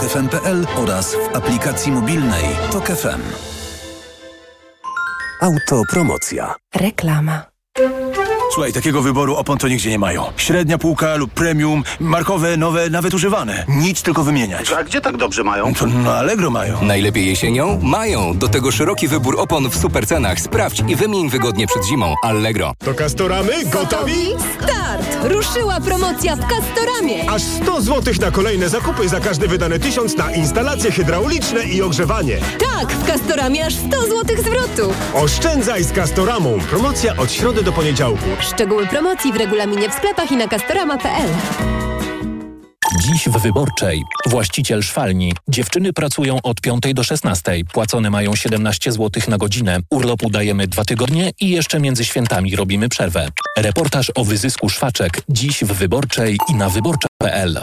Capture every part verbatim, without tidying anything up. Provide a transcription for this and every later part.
tok f m kropka p l oraz w aplikacji mobilnej Tok F M. Autopromocja. Reklama. Słuchaj, takiego wyboru opon to nigdzie nie mają. Średnia półka lub premium, markowe, nowe, nawet używane. Nic tylko wymieniać. A gdzie tak dobrze mają? To na Allegro mają. Najlepiej jesienią? Mają. Do tego szeroki wybór opon w supercenach. Sprawdź i wymień wygodnie przed zimą. Allegro. To Kastoramy? Gotowi? Start! Ruszyła promocja w Kastoramie. Aż sto złotych na kolejne zakupy za każdy wydane tysiąc na instalacje hydrauliczne i ogrzewanie. Tak, w Kastoramie aż sto złotych zwrotu. Oszczędzaj z Kastoramą. Promocja od środy do poniedziałku. Szczegóły promocji w regulaminie w sklepach i na kastorama kropka p l. Dziś w Wyborczej. Właściciel szwalni. Dziewczyny pracują od piątej do szesnastej. Płacone mają siedemnaście złotych na godzinę. Urlopu dajemy dwa tygodnie i jeszcze między świętami robimy przerwę. Reportaż o wyzysku szwaczek. Dziś w Wyborczej i na wyborcza kropka p l.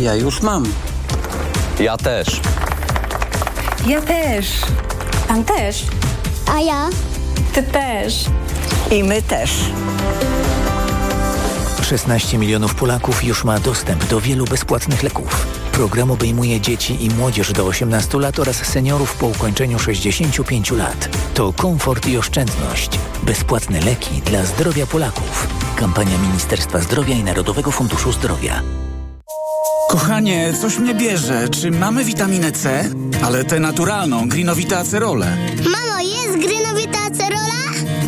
Ja już mam. Ja też. Ja też. Pan też. A ja. Ty też. I my też. szesnaście milionów Polaków już ma dostęp do wielu bezpłatnych leków. Program obejmuje dzieci i młodzież do osiemnastu lat oraz seniorów po ukończeniu sześćdziesięciu pięciu lat. To komfort i oszczędność. Bezpłatne leki dla zdrowia Polaków. Kampania Ministerstwa Zdrowia i Narodowego Funduszu Zdrowia. Kochanie, coś mnie bierze. Czy mamy witaminę C? Ale tę naturalną, Grinovita Acerola. Mamo, jest Grinovita Acerola?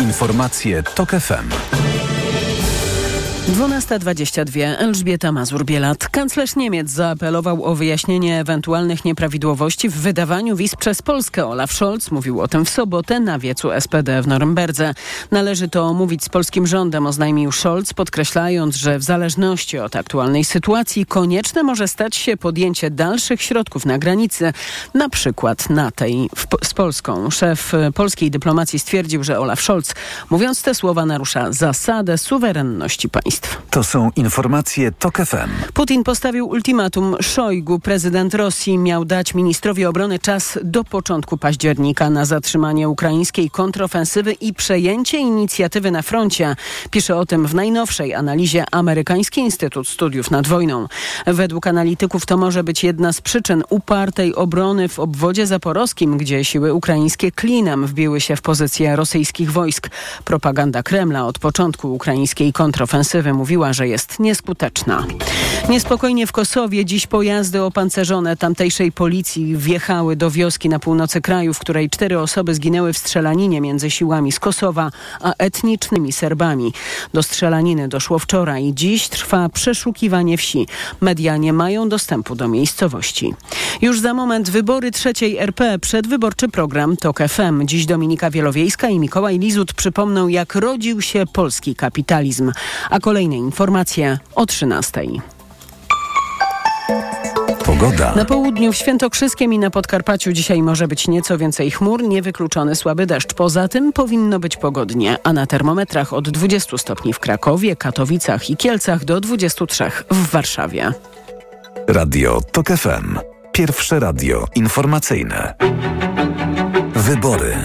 Informacje Tok F M. dwunasta dwadzieścia dwa. Elżbieta Mazur-Bielat. Kanclerz Niemiec zaapelował o wyjaśnienie ewentualnych nieprawidłowości w wydawaniu wiz przez Polskę. Olaf Scholz mówił o tym w sobotę na wiecu S P D w Norymberdze. Należy to omówić z polskim rządem, oznajmił Scholz, podkreślając, że w zależności od aktualnej sytuacji konieczne może stać się podjęcie dalszych środków na granicy, na przykład na tej w, z Polską. Szef polskiej dyplomacji stwierdził, że Olaf Scholz, mówiąc te słowa, narusza zasadę suwerenności państwa. To są informacje Tok F M. Putin postawił ultimatum Shoygu. Prezydent Rosji miał dać ministrowi obrony czas do początku października na zatrzymanie ukraińskiej kontrofensywy i przejęcie inicjatywy na froncie. Pisze o tym w najnowszej analizie amerykański Instytut Studiów nad Wojną. Według analityków to może być jedna z przyczyn upartej obrony w obwodzie zaporowskim, gdzie siły ukraińskie klinem wbiły się w pozycje rosyjskich wojsk. Propaganda Kremla od początku ukraińskiej kontrofensywy mówiła, że jest nieskuteczna. Niespokojnie w Kosowie dziś pojazdy opancerzone tamtejszej policji wjechały do wioski na północy kraju, w której cztery osoby zginęły w strzelaninie między siłami z Kosowa a etnicznymi Serbami. Do strzelaniny doszło wczoraj i dziś trwa przeszukiwanie wsi. Media nie mają dostępu do miejscowości. Już za moment wybory trzeciej R P, przedwyborczy program Tok F M. Dziś Dominika Wielowiejska i Mikołaj Lizut przypomną, jak rodził się polski kapitalizm. A kolejne informacje o trzynastej. Pogoda. Na południu, w Świętokrzyskiem i na Podkarpaciu dzisiaj może być nieco więcej chmur, niewykluczony słaby deszcz. Poza tym powinno być pogodnie, a na termometrach od dwudziestu stopni w Krakowie, Katowicach i Kielcach do dwudziestu trzech w Warszawie. Radio Tok F M. Pierwsze radio informacyjne. Wybory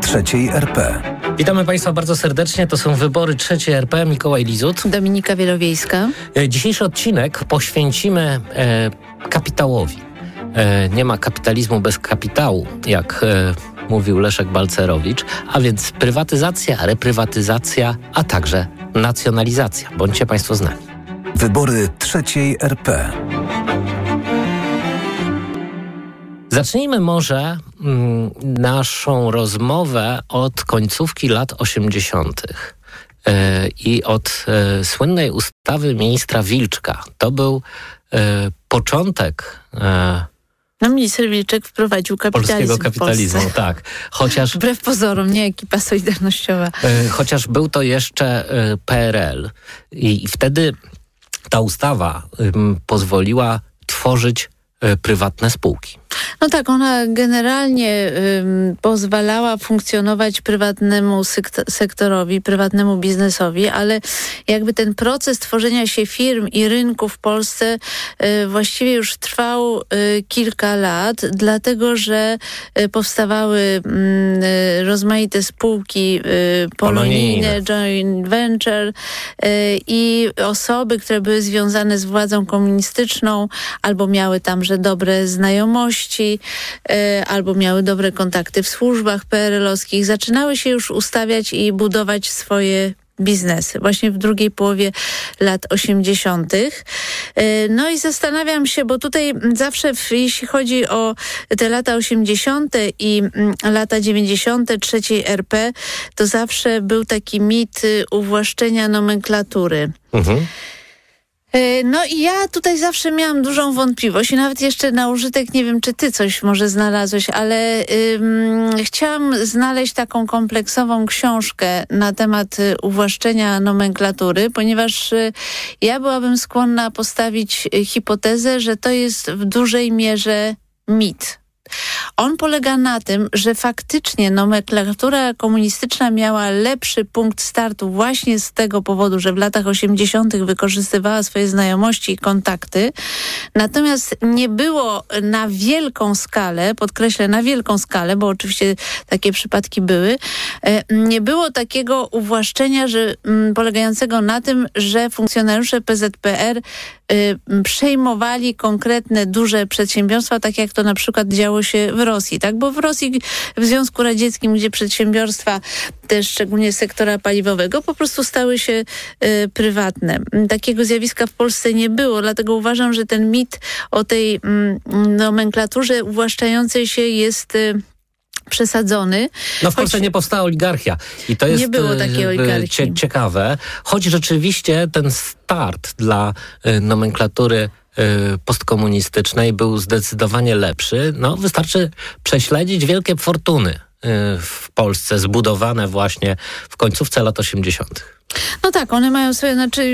trzeciej R P. Witamy Państwa bardzo serdecznie. To są wybory trzeciej R P. Mikołaj Lizut. Dominika Wielowiejska. Dzisiejszy odcinek poświęcimy e, kapitałowi. E, nie ma kapitalizmu bez kapitału, jak e, mówił Leszek Balcerowicz, a więc prywatyzacja, reprywatyzacja, a także nacjonalizacja. Bądźcie Państwo z nami. Wybory trzeciej R P. Zacznijmy może mm, naszą rozmowę od końcówki lat osiemdziesiątych yy, i od yy, słynnej ustawy ministra Wilczka. To był yy, początek... Yy, No, minister Wilczek wprowadził kapitalizm. Polskiego kapitalizmu, w Polsce. Tak. Chociaż, wbrew pozorom, nie ekipa solidarnościowa. Y, chociaż był to jeszcze y, P R L. I, i wtedy ta ustawa y, pozwoliła tworzyć y, prywatne spółki. No tak, ona generalnie y, pozwalała funkcjonować prywatnemu sekt- sektorowi, prywatnemu biznesowi, ale jakby ten proces tworzenia się firm i rynku w Polsce y, właściwie już trwał y, kilka lat, dlatego że y, powstawały y, rozmaite spółki y, polonijne, joint venture y, i osoby, które były związane z władzą komunistyczną albo miały tamże dobre znajomości, albo miały dobre kontakty w służbach P R L-owskich, zaczynały się już ustawiać i budować swoje biznesy, właśnie w drugiej połowie lat osiemdziesiątych. No i zastanawiam się, bo tutaj zawsze, w, jeśli chodzi o te lata osiemdziesiąte i lata dziewięćdziesiąte, trzeciej R P, to zawsze był taki mit uwłaszczenia nomenklatury. Mhm. No i ja tutaj zawsze miałam dużą wątpliwość i nawet jeszcze na użytek, nie wiem, czy ty coś może znalazłeś, ale ym, chciałam znaleźć taką kompleksową książkę na temat y, uwłaszczenia nomenklatury, ponieważ y, ja byłabym skłonna postawić y, hipotezę, że to jest w dużej mierze mit. On polega na tym, że faktycznie nomenklatura komunistyczna miała lepszy punkt startu właśnie z tego powodu, że w latach osiemdziesiątych wykorzystywała swoje znajomości i kontakty, natomiast nie było na wielką skalę, podkreślę na wielką skalę, bo oczywiście takie przypadki były, nie było takiego uwłaszczenia, że, polegającego na tym, że funkcjonariusze P Z P R przejmowali konkretne duże przedsiębiorstwa, tak jak to na przykład działo się w Rosji, tak? Bo w Rosji, w Związku Radzieckim, gdzie przedsiębiorstwa też szczególnie sektora paliwowego po prostu stały się y, prywatne. Takiego zjawiska w Polsce nie było, dlatego uważam, że ten mit o tej mm, nomenklaturze uwłaszczającej się jest... Y, przesadzony. No w Polsce choć... nie powstała oligarchia i to jest nie było takiej oligarchii. ciekawe, choć rzeczywiście ten start dla nomenklatury postkomunistycznej był zdecydowanie lepszy. No wystarczy prześledzić wielkie fortuny w Polsce zbudowane właśnie w końcówce lat osiemdziesiątych. No tak, one mają swoje, znaczy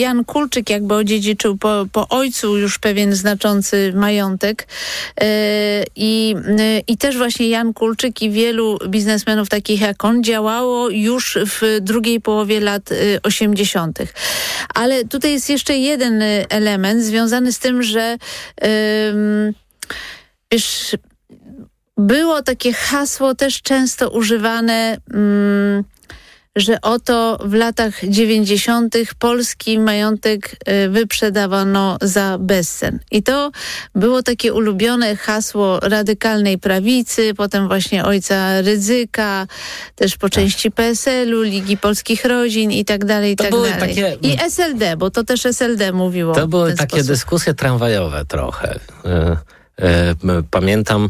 Jan Kulczyk jakby odziedziczył po, po ojcu już pewien znaczący majątek i, i też właśnie Jan Kulczyk i wielu biznesmenów takich jak on działało już w drugiej połowie lat osiemdziesiątych. Ale tutaj jest jeszcze jeden element związany z tym, że wiesz, było takie hasło też często używane, mm, że oto w latach dziewięćdziesiątych polski majątek wyprzedawano za bezcen. I to było takie ulubione hasło radykalnej prawicy, potem właśnie ojca Rydzyka, też po części P S L u, Ligi Polskich Rodzin i tak dalej, i tak dalej. Takie, I S L D, bo to też S L D mówiło. To były takie sposób. dyskusje tramwajowe trochę. Pamiętam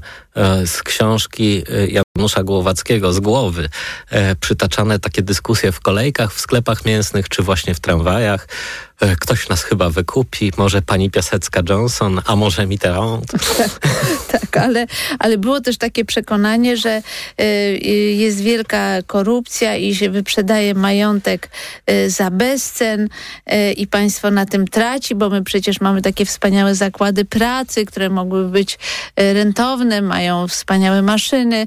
z książki Janusza Głowackiego, z głowy, przytaczane takie dyskusje w kolejkach, w sklepach mięsnych, czy właśnie w tramwajach. Ktoś nas chyba wykupi, może pani Piasecka-Johnson, a może Mitterrand. Tak, tak ale, ale było też takie przekonanie, że jest wielka korupcja i się wyprzedaje majątek za bezcen i państwo na tym traci, bo my przecież mamy takie wspaniałe zakłady pracy, które mogły być rentowne, mają wspaniałe maszyny.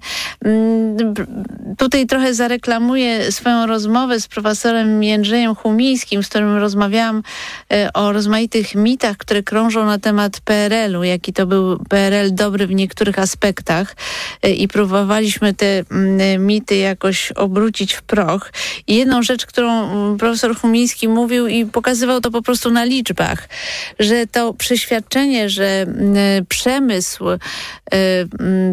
Tutaj trochę zareklamuję swoją rozmowę z profesorem Jędrzejem Chumińskim, z którym rozmawiałam o rozmaitych mitach, które krążą na temat P R L u, jaki to był P R L dobry w niektórych aspektach i próbowaliśmy te mity jakoś obrócić w proch. I jedną rzecz, którą profesor Chumiński mówił i pokazywał to po prostu na liczbach, że to przeświadczenie, że przemysł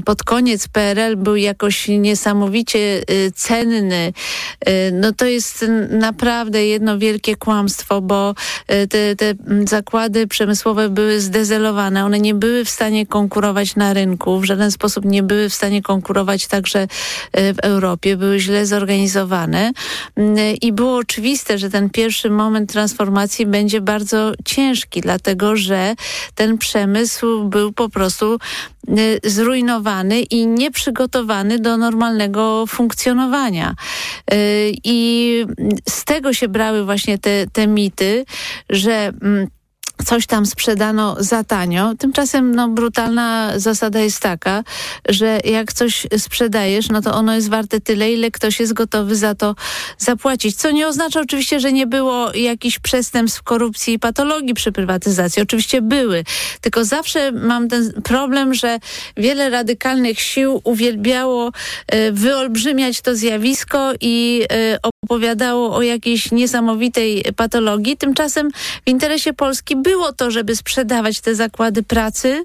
pod koniec P R L był jak jakoś niesamowicie cenny. No to jest naprawdę jedno wielkie kłamstwo, bo te, te zakłady przemysłowe były zdezelowane. One nie były w stanie konkurować na rynku, w żaden sposób nie były w stanie konkurować także w Europie. Były źle zorganizowane i było oczywiste, że ten pierwszy moment transformacji będzie bardzo ciężki, dlatego że ten przemysł był po prostu zrujnowany i nieprzygotowany do normalnego funkcjonowania. I z tego się brały właśnie te, te mity, że coś tam sprzedano za tanio. Tymczasem no, brutalna zasada jest taka, że jak coś sprzedajesz, no to ono jest warte tyle, ile ktoś jest gotowy za to zapłacić. Co nie oznacza oczywiście, że nie było jakichś przestępstw, korupcji i patologii przy prywatyzacji. Oczywiście były. Tylko zawsze mam ten problem, że wiele radykalnych sił uwielbiało e, wyolbrzymiać to zjawisko i e, opowiadało o jakiejś niesamowitej patologii. Tymczasem w interesie Polski było to, żeby sprzedawać te zakłady pracy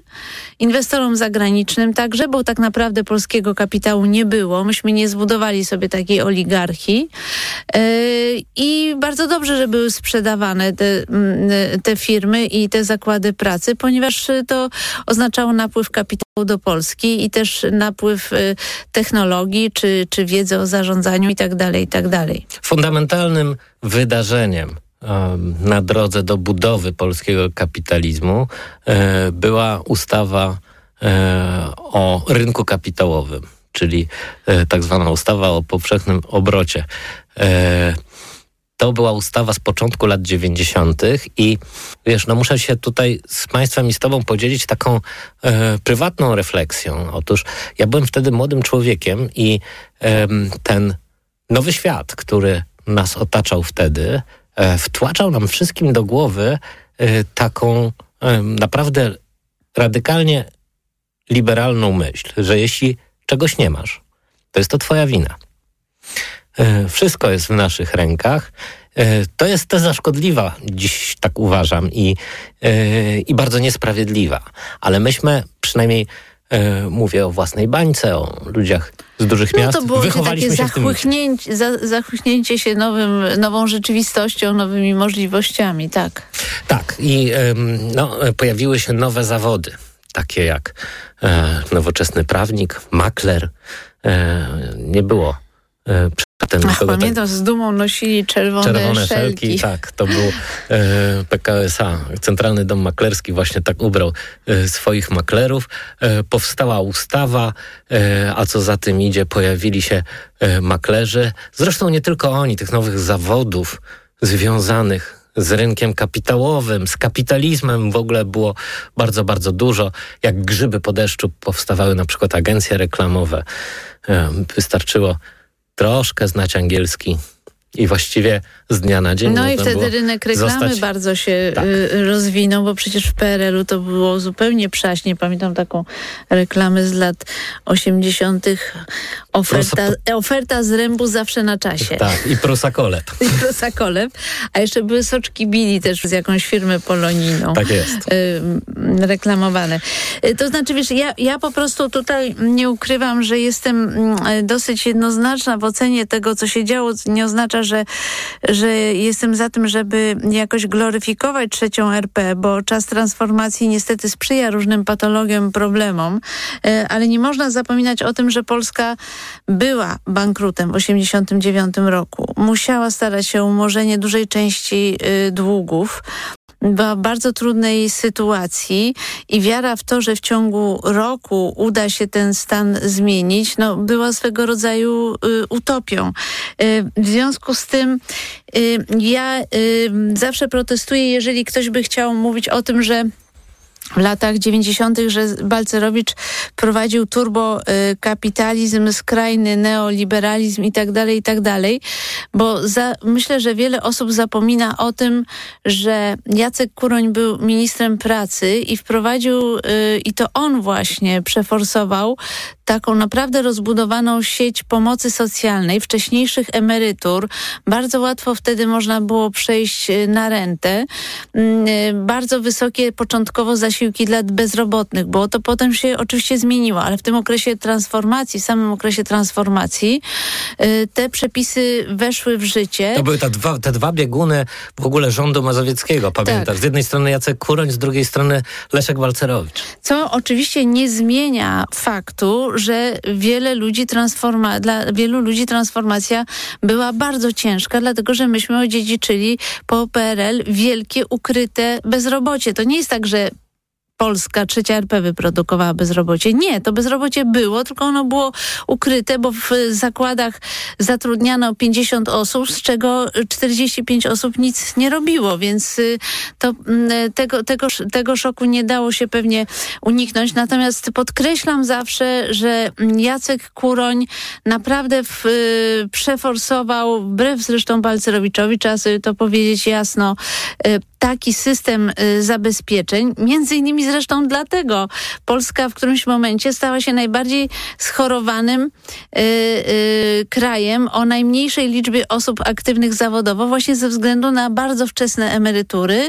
inwestorom zagranicznym także, bo tak naprawdę polskiego kapitału nie było. Myśmy nie zbudowali sobie takiej oligarchii yy, i bardzo dobrze, że były sprzedawane te, te firmy i te zakłady pracy, ponieważ to oznaczało napływ kapitału do Polski i też napływ technologii czy, czy wiedzy o zarządzaniu i tak dalej, i tak dalej. Fundamentalnym wydarzeniem na drodze do budowy polskiego kapitalizmu była ustawa o rynku kapitałowym, czyli tak zwana ustawa o powszechnym obrocie. To była ustawa z początku lat dziewięćdziesiątych i wiesz, no muszę się tutaj z Państwem i z Tobą podzielić taką prywatną refleksją. Otóż ja byłem wtedy młodym człowiekiem i ten nowy świat, który nas otaczał wtedy, wtłaczał nam wszystkim do głowy taką naprawdę radykalnie liberalną myśl, że jeśli czegoś nie masz, to jest to twoja wina. Wszystko jest w naszych rękach. To jest teza szkodliwa, dziś tak uważam, i, i bardzo niesprawiedliwa. Ale myśmy przynajmniej... Mówię o własnej bańce, o ludziach z dużych miast. No to było takie zachłychnięcie, za, zachłychnięcie się nowym, nową rzeczywistością, nowymi możliwościami, tak. Tak i no, pojawiły się nowe zawody, takie jak nowoczesny prawnik, makler. Nie było przedtem nikogo. Ach, pamiętam, tak, z dumą nosili czerwone, czerwone szelki. szelki. Tak, to był e, P K O S A. Centralny Dom Maklerski właśnie tak ubrał e, swoich maklerów. E, powstała ustawa, e, a co za tym idzie, pojawili się e, maklerzy. Zresztą nie tylko oni, tych nowych zawodów związanych z rynkiem kapitałowym, z kapitalizmem w ogóle było bardzo, bardzo dużo. Jak grzyby po deszczu powstawały na przykład agencje reklamowe. E, wystarczyło troszkę znać angielski i właściwie z dnia na dzień. No i wtedy rynek reklamy zostać... bardzo się tak. rozwinął, bo przecież w P R L-u to było zupełnie przaśnie. Pamiętam taką reklamę z lat osiemdziesiątych. Oferta, oferta z rębu zawsze na czasie. Tak, i prosakoleb. I prosakoleb. A jeszcze były soczki Bili też z jakąś firmy poloniną. Tak jest. Y, reklamowane. To znaczy, wiesz, ja, ja po prostu tutaj nie ukrywam, że jestem dosyć jednoznaczna w ocenie tego, co się działo. Nie oznacza, że, że jestem za tym, żeby jakoś gloryfikować trzecią R P, bo czas transformacji niestety sprzyja różnym patologiom, problemom, y, ale nie można zapominać o tym, że Polska była bankrutem w osiemdziesiątym dziewiątym roku. Musiała starać się o umorzenie dużej części y, długów. Była w bardzo trudnej sytuacji i wiara w to, że w ciągu roku uda się ten stan zmienić, no, była swego rodzaju y, utopią. Y, w związku z tym y, ja y, zawsze protestuję, jeżeli ktoś by chciał mówić o tym, że w latach dziewięćdziesiątych, że Balcerowicz prowadził turbokapitalizm, skrajny neoliberalizm i tak dalej, i tak dalej, bo za, myślę, że wiele osób zapomina o tym, że Jacek Kuroń był ministrem pracy i wprowadził, yy, i to on właśnie przeforsował taką naprawdę rozbudowaną sieć pomocy socjalnej, wcześniejszych emerytur. Bardzo łatwo wtedy można było przejść na rentę. Bardzo wysokie początkowo zasiłki dla bezrobotnych, bo to potem się oczywiście zmieniło, ale w tym okresie transformacji, w samym okresie transformacji te przepisy weszły w życie. To były te dwa, te dwa bieguny w ogóle rządu mazowieckiego, pamiętasz? Tak. Z jednej strony Jacek Kuroń, z drugiej strony Leszek Balcerowicz. Co oczywiście nie zmienia faktu, że wiele ludzi transforma- dla wielu ludzi transformacja była bardzo ciężka, dlatego że myśmy odziedziczyli po P R L wielkie ukryte bezrobocie. To nie jest tak, że Polska, trzecia R P wyprodukowała bezrobocie. Nie, to bezrobocie było, tylko ono było ukryte, bo w zakładach zatrudniano pięćdziesiąt osób, z czego czterdzieści pięć osób nic nie robiło, więc to, tego, tego, tego szoku nie dało się pewnie uniknąć. Natomiast podkreślam zawsze, że Jacek Kuroń naprawdę w, przeforsował, wbrew zresztą Balcerowiczowi, trzeba sobie to powiedzieć jasno, taki system zabezpieczeń, między innymi zresztą dlatego Polska w którymś momencie stała się najbardziej schorowanym yy, yy, krajem o najmniejszej liczbie osób aktywnych zawodowo, właśnie ze względu na bardzo wczesne emerytury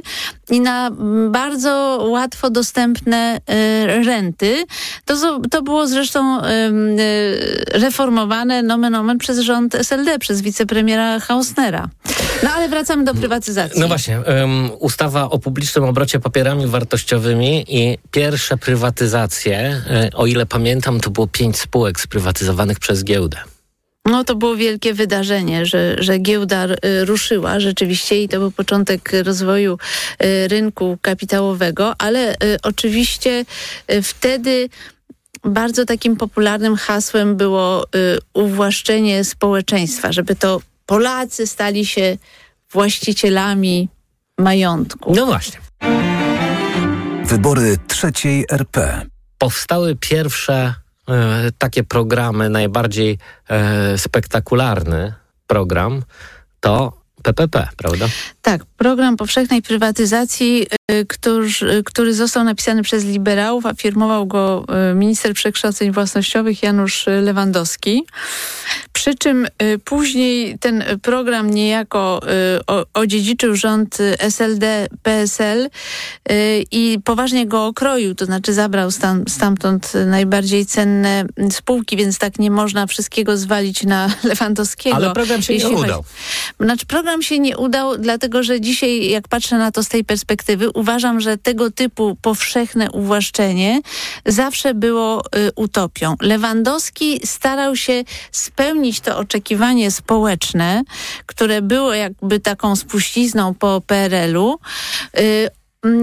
i na bardzo łatwo dostępne yy, renty. To, to było zresztą yy, reformowane nomen omen przez rząd S L D, przez wicepremiera Hausnera. No ale wracamy do prywatyzacji. No właśnie, um, ustawa o publicznym obrocie papierami wartościowymi i pierwsze prywatyzacje, o ile pamiętam, to było pięć spółek sprywatyzowanych przez giełdę. No to było wielkie wydarzenie, że, że giełda ruszyła rzeczywiście i to był początek rozwoju rynku kapitałowego, ale oczywiście wtedy bardzo takim popularnym hasłem było uwłaszczenie społeczeństwa, żeby to Polacy stali się właścicielami majątku. No właśnie. Wybory trzeciej R P. Powstały pierwsze e, takie programy, najbardziej e, spektakularny program to P P P, prawda? Tak, program powszechnej prywatyzacji, y, któż, y, który został napisany przez liberałów, a firmował go y, minister przekształceń własnościowych Janusz Lewandowski. Przy czym y, później ten program niejako y, o, odziedziczył rząd S L D P S L y, i poważnie go okroił, to znaczy zabrał stam, stamtąd najbardziej cenne spółki, więc tak nie można wszystkiego zwalić na Lewandowskiego. Ale program się nie udał. Znaczy program się nie udał, dlatego że dzisiaj, jak patrzę na to z tej perspektywy, uważam, że tego typu powszechne uwłaszczenie zawsze było y, utopią. Lewandowski starał się spełnić to oczekiwanie społeczne, które było jakby taką spuścizną po P R L-u, y-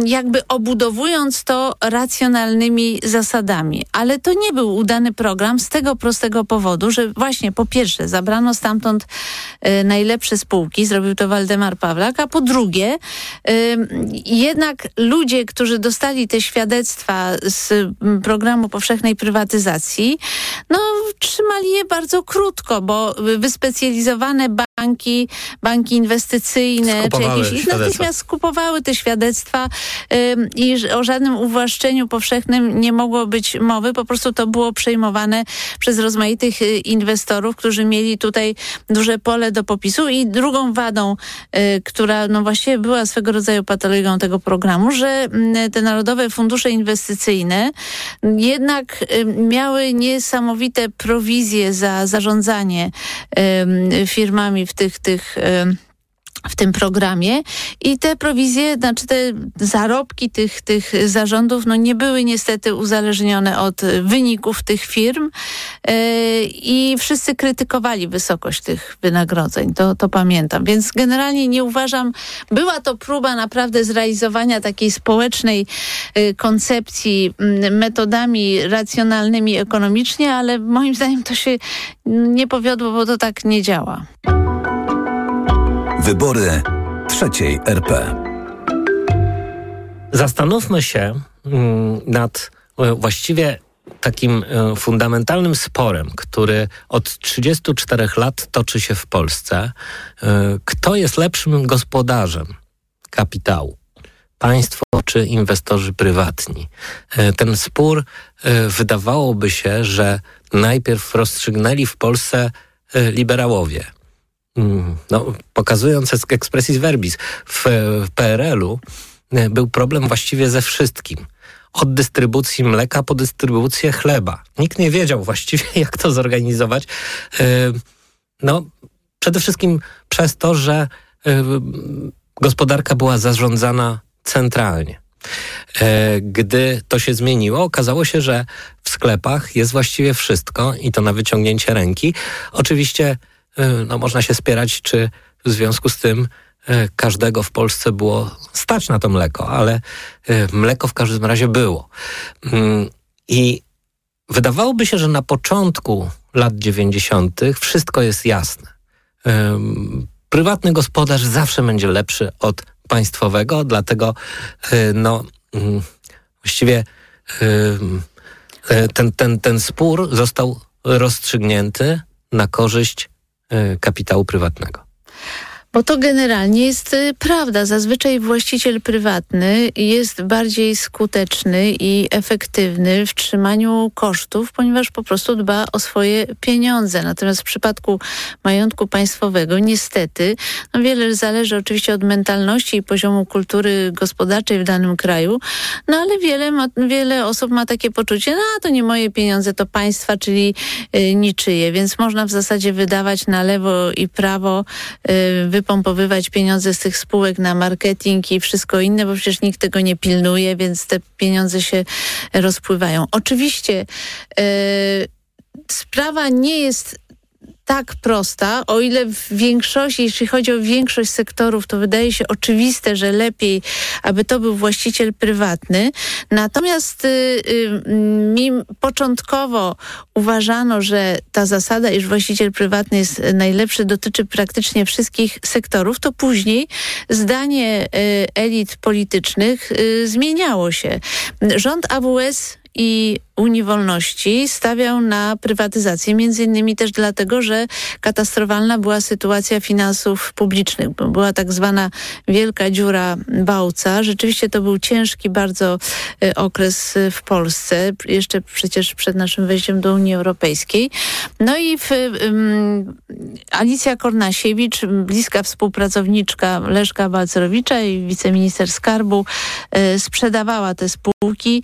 jakby obudowując to racjonalnymi zasadami. Ale to nie był udany program z tego prostego powodu, że właśnie po pierwsze zabrano stamtąd y, najlepsze spółki, zrobił to Waldemar Pawlak, a po drugie y, jednak ludzie, którzy dostali te świadectwa z programu powszechnej prywatyzacji, no trzymali je bardzo krótko, bo wyspecjalizowane banki, banki inwestycyjne skupowały czy jakieś natychmiast skupowały te świadectwa i o żadnym uwłaszczeniu powszechnym nie mogło być mowy. Po prostu to było przejmowane przez rozmaitych inwestorów, którzy mieli tutaj duże pole do popisu. I drugą wadą, która no właściwie była swego rodzaju patologią tego programu, że te narodowe fundusze inwestycyjne jednak miały niesamowite prowizje za zarządzanie firmami w tych, tych w tym programie i te prowizje, znaczy te zarobki tych, tych zarządów, no nie były niestety uzależnione od wyników tych firm yy, i wszyscy krytykowali wysokość tych wynagrodzeń, to, to pamiętam. Więc generalnie nie uważam, była to próba naprawdę zrealizowania takiej społecznej yy, koncepcji yy, metodami racjonalnymi ekonomicznie, ale moim zdaniem to się nie powiodło, bo to tak nie działa. Wybory trzeciej R P. Zastanówmy się nad właściwie takim fundamentalnym sporem, który od trzydziestu czterech lat toczy się w Polsce. Kto jest lepszym gospodarzem kapitału? państwo czy inwestorzy prywatni. Ten spór wydawałoby się, że najpierw rozstrzygnęli w Polsce liberałowie. No, pokazując expressis verbis, w P R L-u był problem właściwie ze wszystkim. Od dystrybucji mleka po dystrybucję chleba. Nikt nie wiedział właściwie, jak to zorganizować. No, przede wszystkim przez to, że gospodarka była zarządzana centralnie. Gdy to się zmieniło, okazało się, że w sklepach jest właściwie wszystko i to na wyciągnięcie ręki. Oczywiście no, można się spierać, czy w związku z tym każdego w Polsce było stać na to mleko, ale mleko w każdym razie było. I wydawałoby się, że na początku lat dziewięćdziesiątych wszystko jest jasne. Prywatny gospodarz zawsze będzie lepszy od państwowego, dlatego no, właściwie ten, ten, ten spór został rozstrzygnięty na korzyść kapitału prywatnego. Bo to generalnie jest prawda. Zazwyczaj właściciel prywatny jest bardziej skuteczny i efektywny w trzymaniu kosztów, ponieważ po prostu dba o swoje pieniądze. Natomiast w przypadku majątku państwowego niestety no wiele zależy oczywiście od mentalności i poziomu kultury gospodarczej w danym kraju, no ale wiele, ma, wiele osób ma takie poczucie, no to nie moje pieniądze, to państwa, czyli y, niczyje. Więc można w zasadzie wydawać na lewo i prawo y, wypompowywać pieniądze z tych spółek na marketing i wszystko inne, bo przecież nikt tego nie pilnuje, więc te pieniądze się rozpływają. Oczywiście yy, sprawa nie jest tak prosta, o ile w większości, jeśli chodzi o większość sektorów, to wydaje się oczywiste, że lepiej, aby to był właściciel prywatny. Natomiast y, y, mim, początkowo uważano, że ta zasada, iż właściciel prywatny jest najlepszy, dotyczy praktycznie wszystkich sektorów, to później zdanie y, elit politycznych y, zmieniało się. Rząd A W S i Unii Wolności stawiał na prywatyzację, między innymi też dlatego, że katastrofalna była sytuacja finansów publicznych. Była tak zwana wielka dziura Bałca. Rzeczywiście to był ciężki bardzo y, okres w Polsce, jeszcze przecież przed naszym wejściem do Unii Europejskiej. No i w, y, y, Alicja Kornasiewicz, bliska współpracowniczka Leszka Balcerowicza i wiceminister skarbu, y, sprzedawała te spółki.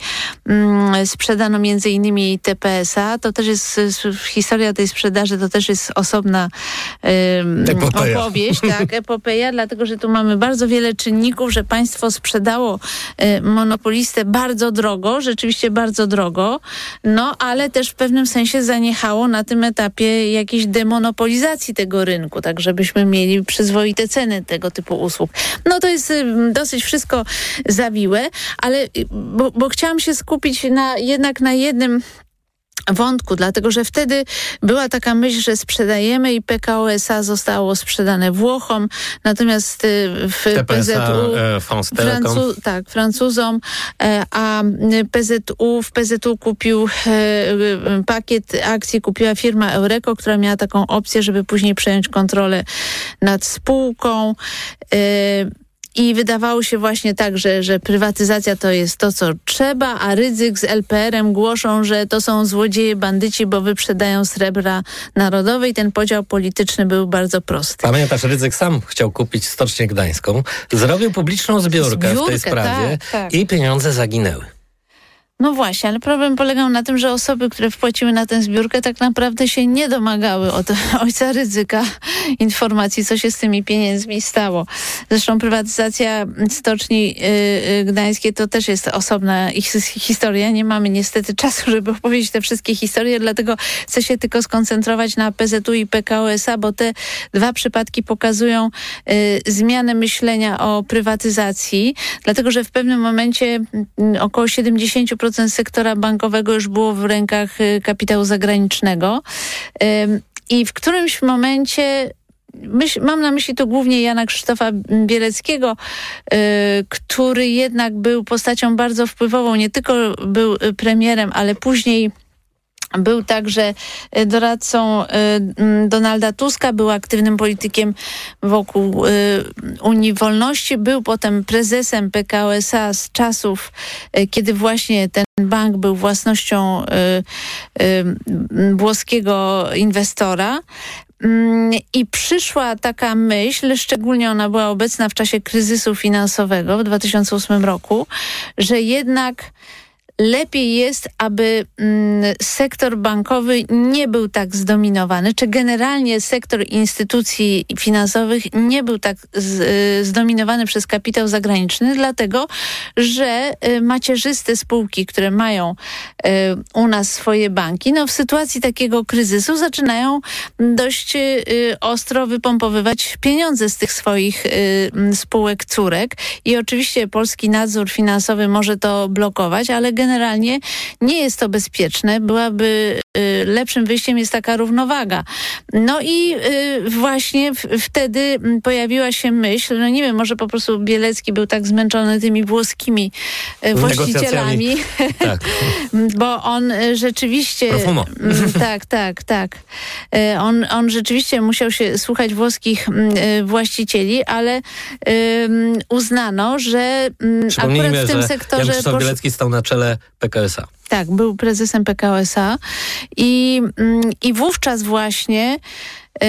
Y, sprzedano między innymi T P S A, to też jest historia tej sprzedaży, to też jest osobna ym, epopeja. opowieść, tak, epopeja, dlatego, że tu mamy bardzo wiele czynników, że państwo sprzedało y, monopolistę bardzo drogo, rzeczywiście bardzo drogo, no ale też w pewnym sensie zaniechało na tym etapie jakiejś demonopolizacji tego rynku, tak żebyśmy mieli przyzwoite ceny tego typu usług. No to jest y, dosyć wszystko zawiłe, ale bo, bo chciałam się skupić na jednak na jednym wątku, dlatego, że wtedy była taka myśl, że sprzedajemy i P K O S A zostało sprzedane Włochom, natomiast w P Z U, tak, Francuzom, a P Z U, w P Z U kupił pakiet akcji, kupiła firma Eureko, która miała taką opcję, żeby później przejąć kontrolę nad spółką. I wydawało się właśnie tak, że, że prywatyzacja to jest to, co trzeba, a Rydzyk z L P R-em głoszą, że to są złodzieje, bandyci, bo wyprzedają srebra narodowe i ten podział polityczny był bardzo prosty. Pamiętasz, Rydzyk sam chciał kupić Stocznię Gdańską, zrobił publiczną zbiórkę, zbiórkę w tej sprawie, tak, tak. I pieniądze zaginęły. No właśnie, ale problem polegał na tym, że osoby, które wpłaciły na tę zbiórkę, tak naprawdę się nie domagały od ojca Rydzyka informacji, co się z tymi pieniędzmi stało. Zresztą prywatyzacja Stoczni Gdańskiej to też jest osobna ich historia. Nie mamy niestety czasu, żeby opowiedzieć te wszystkie historie, dlatego chcę się tylko skoncentrować na P Z U i P K O S A, bo te dwa przypadki pokazują zmianę myślenia o prywatyzacji, dlatego że w pewnym momencie około siedemdziesiąt procent sektora bankowego już było w rękach kapitału zagranicznego i w którymś momencie, myśl, mam na myśli tu głównie Jana Krzysztofa Bieleckiego, który jednak był postacią bardzo wpływową, nie tylko był premierem, ale później Był także doradcą Donalda Tuska, był aktywnym politykiem wokół Unii Wolności, był potem prezesem P K O S A z czasów, kiedy właśnie ten bank był własnością włoskiego inwestora. I przyszła taka myśl, szczególnie ona była obecna w czasie kryzysu finansowego w dwa tysiące ósmym roku, że jednak lepiej jest, aby mm, sektor bankowy nie był tak zdominowany, czy generalnie sektor instytucji finansowych nie był tak z, y, zdominowany przez kapitał zagraniczny, dlatego że y, macierzyste spółki, które mają y, u nas swoje banki, no w sytuacji takiego kryzysu zaczynają dość y, ostro wypompowywać pieniądze z tych swoich y, spółek córek i oczywiście polski nadzór finansowy może to blokować, ale generalnie Generalnie nie jest to bezpieczne. Byłaby y, lepszym wyjściem jest taka równowaga. No i y, właśnie w, wtedy pojawiła się myśl, no nie wiem, może po prostu Bielecki był tak zmęczony tymi włoskimi y, właścicielami, tak. Bo on rzeczywiście... Profumo. Tak, tak, tak. Y, on, on rzeczywiście musiał się słuchać włoskich y, właścicieli, ale y, uznano, że y, akurat w tym sektorze... Jan Krzysztof Bielecki stał na czele P K O S A. Tak, był prezesem P K O S A i, i wówczas właśnie y,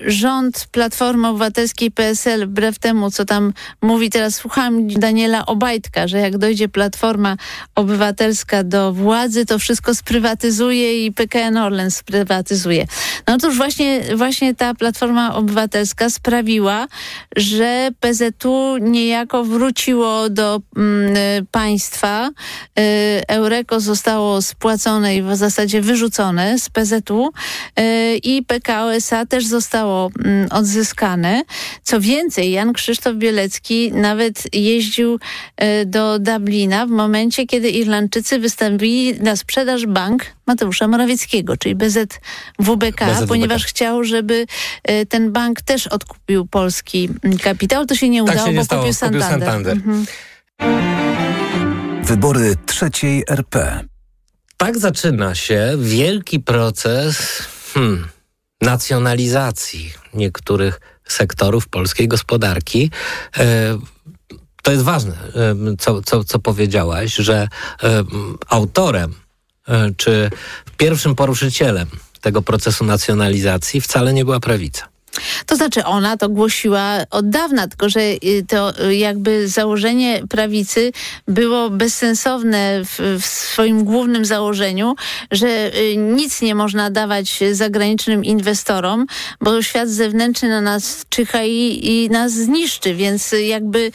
rząd Platformy Obywatelskiej P S L, wbrew temu, co tam mówi, teraz słucham Daniela Obajtka, że jak dojdzie Platforma Obywatelska do władzy, to wszystko sprywatyzuje i P K N Orlen sprywatyzuje. No otóż właśnie, właśnie ta Platforma Obywatelska sprawiła, że P Z U niejako wróciło do mm, państwa. Y, Eureko zostało spłacone i w zasadzie wyrzucone z P Z U yy, i P K O S A też zostało yy, odzyskane. Co więcej, Jan Krzysztof Bielecki nawet jeździł yy, do Dublina w momencie, kiedy Irlandczycy wystawili na sprzedaż bank Mateusza Morawieckiego, czyli B Z W B K, B Z W B K, ponieważ chciał, żeby y, ten bank też odkupił polski kapitał. To się nie udało, tak się nie bo stało. kupił Santander. Kupił Santander. Mhm. Wybory trzeciej R P. Tak zaczyna się wielki proces hmm, nacjonalizacji niektórych sektorów polskiej gospodarki. E, to jest ważne, co, co, co powiedziałaś, że e, autorem e, czy pierwszym poruszycielem tego procesu nacjonalizacji wcale nie była prawica. To znaczy ona to głosiła od dawna, tylko że to jakby założenie prawicy było bezsensowne w, w swoim głównym założeniu, że nic nie można dawać zagranicznym inwestorom, bo świat zewnętrzny na nas czyha i, i nas zniszczy, więc jakby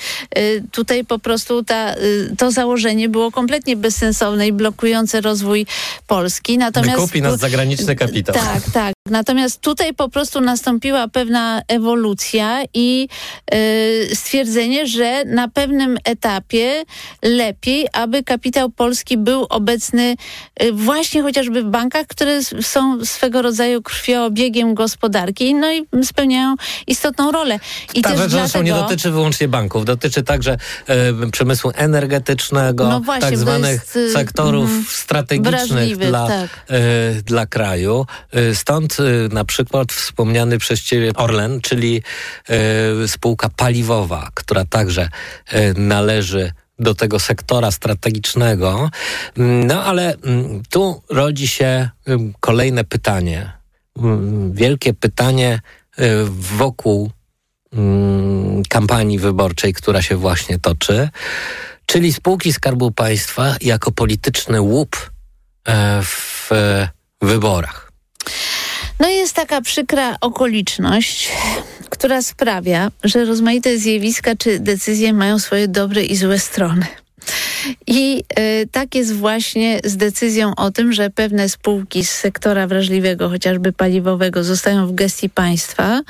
tutaj po prostu ta, to założenie było kompletnie bezsensowne i blokujące rozwój Polski. Natomiast wykupi nas zagraniczny kapitał. Tak, tak. Natomiast tutaj po prostu nastąpiła pewna ewolucja i y, stwierdzenie, że na pewnym etapie lepiej, aby kapitał polski był obecny y, właśnie chociażby w bankach, które są swego rodzaju krwioobiegiem gospodarki, no i spełniają istotną rolę. I ta też rzecz dlatego... nie dotyczy wyłącznie banków, dotyczy także y, przemysłu energetycznego, no właśnie, tak zwanych to jest, sektorów mm, strategicznych dla, tak. y, dla kraju. Y, stąd na przykład wspomniany przez ciebie Orlen, czyli y, spółka paliwowa, która także y, należy do tego sektora strategicznego. No ale y, tu rodzi się y, kolejne pytanie. Y, wielkie pytanie y, wokół y, kampanii wyborczej, która się właśnie toczy. Czyli spółki Skarbu Państwa jako polityczny łup y, w y, wyborach. No jest taka przykra okoliczność, która sprawia, że rozmaite zjawiska czy decyzje mają swoje dobre i złe strony. I y, tak jest właśnie z decyzją o tym, że pewne spółki z sektora wrażliwego, chociażby paliwowego, zostają w gestii państwa.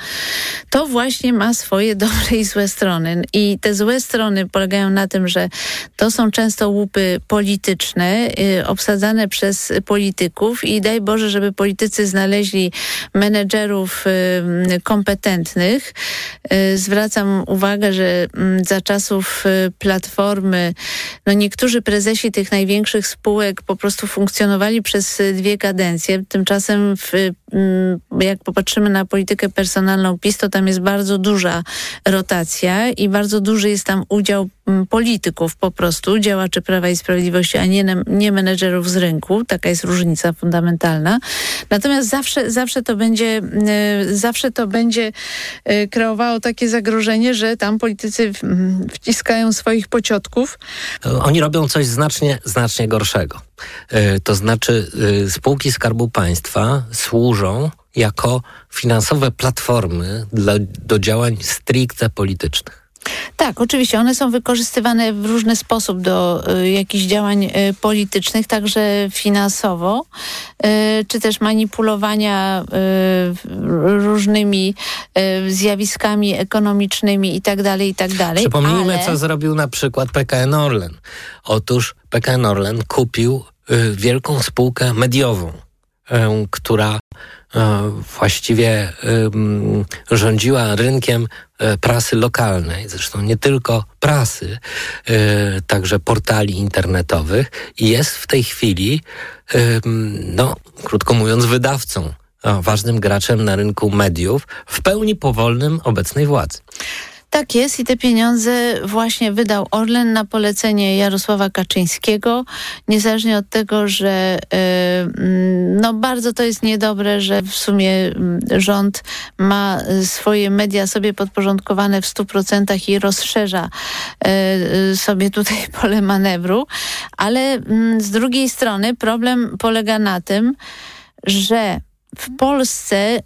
To właśnie ma swoje dobre i złe strony. I te złe strony polegają na tym, że to są często łupy polityczne, y, obsadzane przez polityków i daj Boże, żeby politycy znaleźli menedżerów y, kompetentnych. Y, zwracam uwagę, że y, za czasów y, Platformy, no nie niektórzy prezesi tych największych spółek po prostu funkcjonowali przez dwie kadencje. Tymczasem w, jak popatrzymy na politykę personalną PiS, to tam jest bardzo duża rotacja i bardzo duży jest tam udział polityków po prostu, działaczy Prawa i Sprawiedliwości, a nie, nie menedżerów z rynku. Taka jest różnica fundamentalna. Natomiast zawsze, zawsze to będzie, zawsze to będzie kreowało takie zagrożenie, że tam politycy wciskają swoich pociotków. Oni robią coś znacznie, znacznie gorszego. To znaczy spółki Skarbu Państwa służą jako finansowe platformy dla, do działań stricte politycznych. Tak, oczywiście. One są wykorzystywane w różny sposób do y, jakichś działań y, politycznych, także finansowo, y, czy też manipulowania y, różnymi y, zjawiskami ekonomicznymi i tak dalej, i tak dalej. Przypomnijmy, ale... co zrobił na przykład P K N Orlen. Otóż P K N Orlen kupił y, wielką spółkę mediową, y, która y, właściwie y, rządziła rynkiem prasy lokalnej, zresztą nie tylko prasy, yy, także portali internetowych, i jest w tej chwili, yy, no krótko mówiąc, wydawcą, no, ważnym graczem na rynku mediów, w pełni powolnym obecnej władzy. Tak jest i te pieniądze właśnie wydał Orlen na polecenie Jarosława Kaczyńskiego, niezależnie od tego, że no bardzo to jest niedobre, że w sumie rząd ma swoje media sobie podporządkowane w stu procentach i rozszerza sobie tutaj pole manewru, ale z drugiej strony problem polega na tym, że w Polsce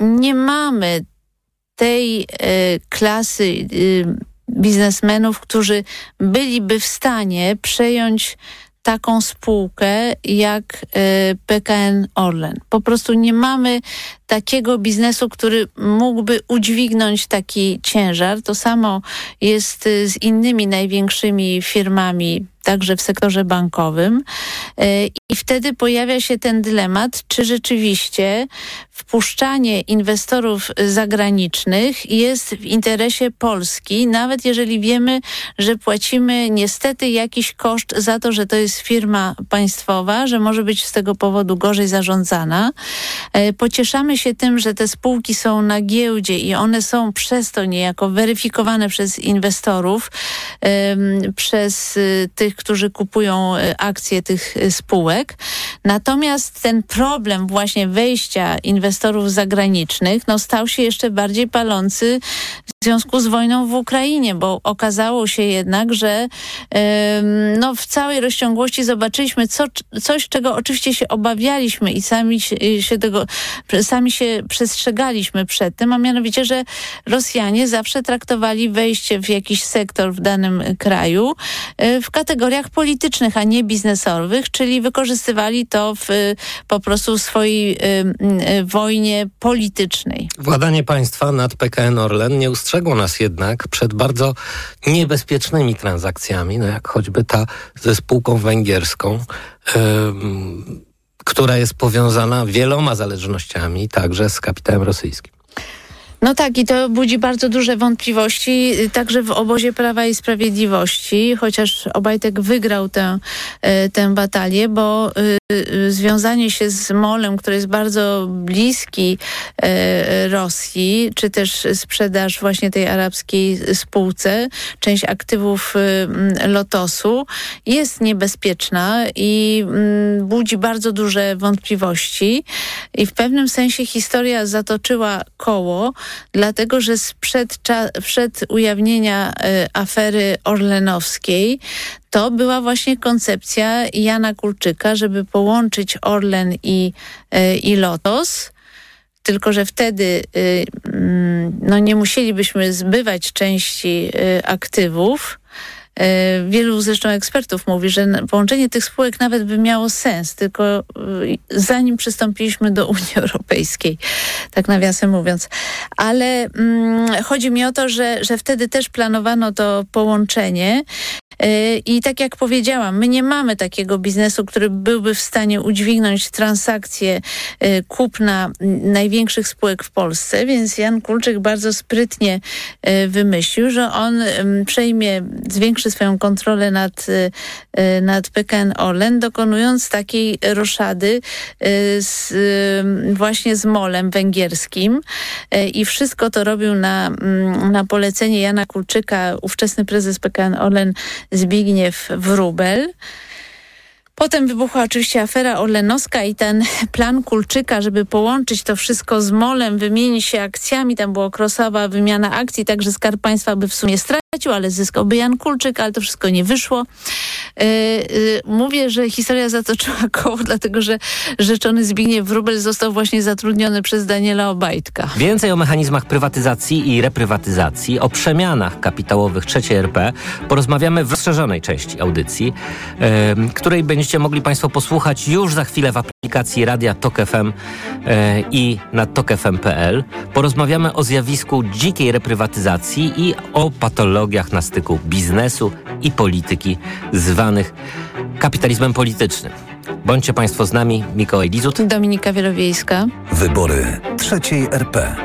nie mamy tej y, klasy y, biznesmenów, którzy byliby w stanie przejąć taką spółkę jak y, P K N Orlen. Po prostu nie mamy takiego biznesu, który mógłby udźwignąć taki ciężar. To samo jest y, z innymi największymi firmami, także w sektorze bankowym. Y, I wtedy pojawia się ten dylemat, czy rzeczywiście wpuszczanie inwestorów zagranicznych jest w interesie Polski, nawet jeżeli wiemy, że płacimy niestety jakiś koszt za to, że to jest firma państwowa, że może być z tego powodu gorzej zarządzana. Pocieszamy się tym, że te spółki są na giełdzie i one są przez to niejako weryfikowane przez inwestorów, przez tych, którzy kupują akcje tych spółek. Natomiast ten problem właśnie wejścia inwestorów inwestorów zagranicznych, no stał się jeszcze bardziej palący w związku z wojną w Ukrainie, bo okazało się jednak, że yy, no w całej rozciągłości zobaczyliśmy co, coś, czego oczywiście się obawialiśmy i sami się tego, sami się przestrzegaliśmy przed tym, a mianowicie, że Rosjanie zawsze traktowali wejście w jakiś sektor w danym kraju yy, w kategoriach politycznych, a nie biznesowych, czyli wykorzystywali to w yy, po prostu swojej yy, yy, wojnie politycznej. Władanie państwa nad P K N Orlen nie ustrzegło nas jednak przed bardzo niebezpiecznymi transakcjami, no jak choćby ta ze spółką węgierską, yy, która jest powiązana wieloma zależnościami, także z kapitałem rosyjskim. No tak, i to budzi bardzo duże wątpliwości także w obozie Prawa i Sprawiedliwości, chociaż Obajtek wygrał tę, tę batalię, bo związanie się z Molem, który jest bardzo bliski Rosji, czy też sprzedaż właśnie tej arabskiej spółce, część aktywów Lotosu, jest niebezpieczna i budzi bardzo duże wątpliwości i w pewnym sensie historia zatoczyła koło, dlatego że sprzed, cza, sprzed ujawnienia y, afery orlenowskiej to była właśnie koncepcja Jana Kulczyka, żeby połączyć Orlen i, y, i Lotos. Tylko że wtedy y, no nie musielibyśmy zbywać części y, aktywów. Wielu zresztą ekspertów mówi, że połączenie tych spółek nawet by miało sens, tylko zanim przystąpiliśmy do Unii Europejskiej, tak nawiasem mówiąc. Ale mm, chodzi mi o to, że, że wtedy też planowano to połączenie I tak jak powiedziałam, my nie mamy takiego biznesu, który byłby w stanie udźwignąć transakcje kupna największych spółek w Polsce, więc Jan Kulczyk bardzo sprytnie wymyślił, że on przejmie, zwiększy swoją kontrolę nad, nad P K N Orlen, dokonując takiej roszady z, właśnie z molem węgierskim i wszystko to robił na, na polecenie Jana Kulczyka, ówczesny prezes P K N Orlen Zbigniew Wróbel. Potem wybuchła oczywiście afera orlenowska i ten plan Kulczyka, żeby połączyć to wszystko z molem, wymienić się akcjami, tam była krosowa wymiana akcji, także Skarb Państwa by w sumie stracił, ale zyskałby Jan Kulczyk, ale to wszystko nie wyszło. Yy, yy, mówię, że historia zatoczyła koło, dlatego że rzeczony Zbigniew Wróbel został właśnie zatrudniony przez Daniela Obajtka. Więcej o mechanizmach prywatyzacji i reprywatyzacji, o przemianach kapitałowych trzeciej R P porozmawiamy w rozszerzonej części audycji, yy, której będzie Będziecie mogli Państwo posłuchać już za chwilę w aplikacji Radia Tok F M yy, i na tok f m kropka p l. Porozmawiamy o zjawisku dzikiej reprywatyzacji i o patologiach na styku biznesu i polityki zwanych kapitalizmem politycznym. Bądźcie Państwo z nami. Mikołaj Lizut. Dominika Wielowiejska. Wybory trzeciej R P.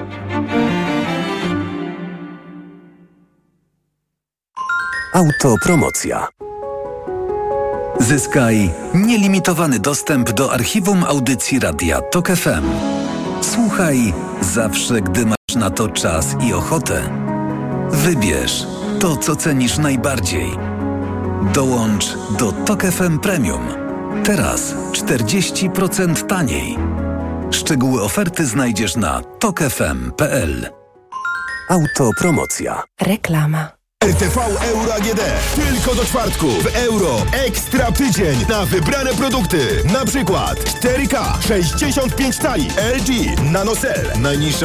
Autopromocja. Zyskaj nielimitowany dostęp do archiwum audycji Radia Tok F M. Słuchaj zawsze, gdy masz na to czas i ochotę. Wybierz to, co cenisz najbardziej. Dołącz do Tok F M Premium. Teraz czterdzieści procent taniej. Szczegóły oferty znajdziesz na tok f m kropka p l. Autopromocja. Reklama. R T V Euro A G D. Tylko do czwartku w Euro Ekstra Tydzień na wybrane produkty. Na przykład cztery K sześćdziesiąt pięć cali L G NanoCell. Najniższa